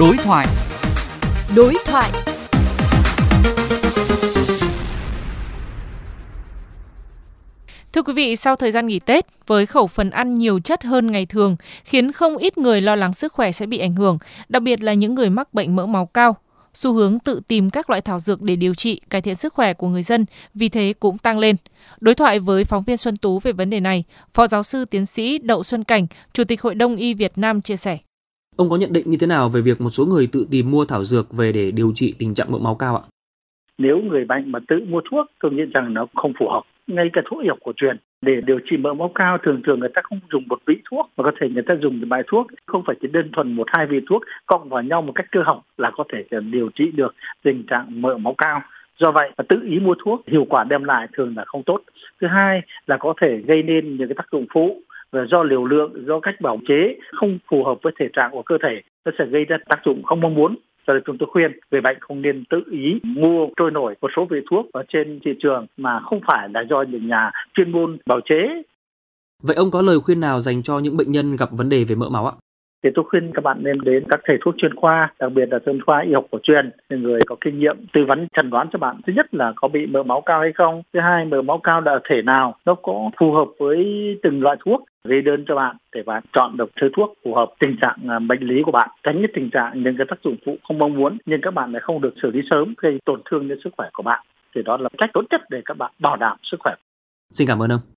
Đối thoại. Thưa quý vị, sau thời gian nghỉ Tết, với khẩu phần ăn nhiều chất hơn ngày thường, khiến không ít người lo lắng sức khỏe sẽ bị ảnh hưởng, đặc biệt là những người mắc bệnh mỡ máu cao. Xu hướng tự tìm các loại thảo dược để điều trị, cải thiện sức khỏe của người dân, vì thế cũng tăng lên. Đối thoại với phóng viên Xuân Tú về vấn đề này, Phó giáo sư tiến sĩ Đậu Xuân Cảnh, Chủ tịch Hội Đông y Việt Nam chia sẻ. Ông có nhận định như thế nào về việc một số người tự tìm mua thảo dược về để điều trị tình trạng mỡ máu cao ạ? Nếu người bệnh mà tự mua thuốc, tôi nghĩ rằng nó không phù hợp. Ngay cả thuốc y học cổ truyền để điều trị mỡ máu cao thường người ta không dùng một vị thuốc, mà có thể người ta dùng một bài thuốc, không phải chỉ đơn thuần một hai vị thuốc cộng vào nhau một cách cơ học là có thể điều trị được tình trạng mỡ máu cao. Do vậy tự ý mua thuốc, hiệu quả đem lại thường là không tốt. Thứ hai là có thể gây nên những cái tác dụng phụ do liều lượng, do cách bảo chế không phù hợp với thể trạng của cơ thể, nó sẽ gây ra tác dụng không mong muốn. Cho nên chúng tôi khuyên người bệnh không nên tự ý mua trôi nổi một số vị thuốc ở trên thị trường mà không phải là do những nhà chuyên môn bào chế. Vậy ông có lời khuyên nào dành cho những bệnh nhân gặp vấn đề về mỡ máu ạ? Thì tôi khuyên các bạn nên đến các thầy thuốc chuyên khoa, đặc biệt là chuyên khoa y học cổ truyền, người có kinh nghiệm tư vấn chẩn đoán cho bạn. Thứ nhất là có bị mỡ máu cao hay không, thứ hai mỡ máu cao là thể nào, nó có phù hợp với từng loại thuốc, gây đơn cho bạn để bạn chọn được thứ thuốc phù hợp tình trạng bệnh lý của bạn, tránh cái tình trạng những cái tác dụng phụ không mong muốn nhưng các bạn lại không được xử lý sớm gây tổn thương đến sức khỏe của bạn. Thì đó là cách tốt nhất để các bạn bảo đảm sức khỏe. Xin cảm ơn ông.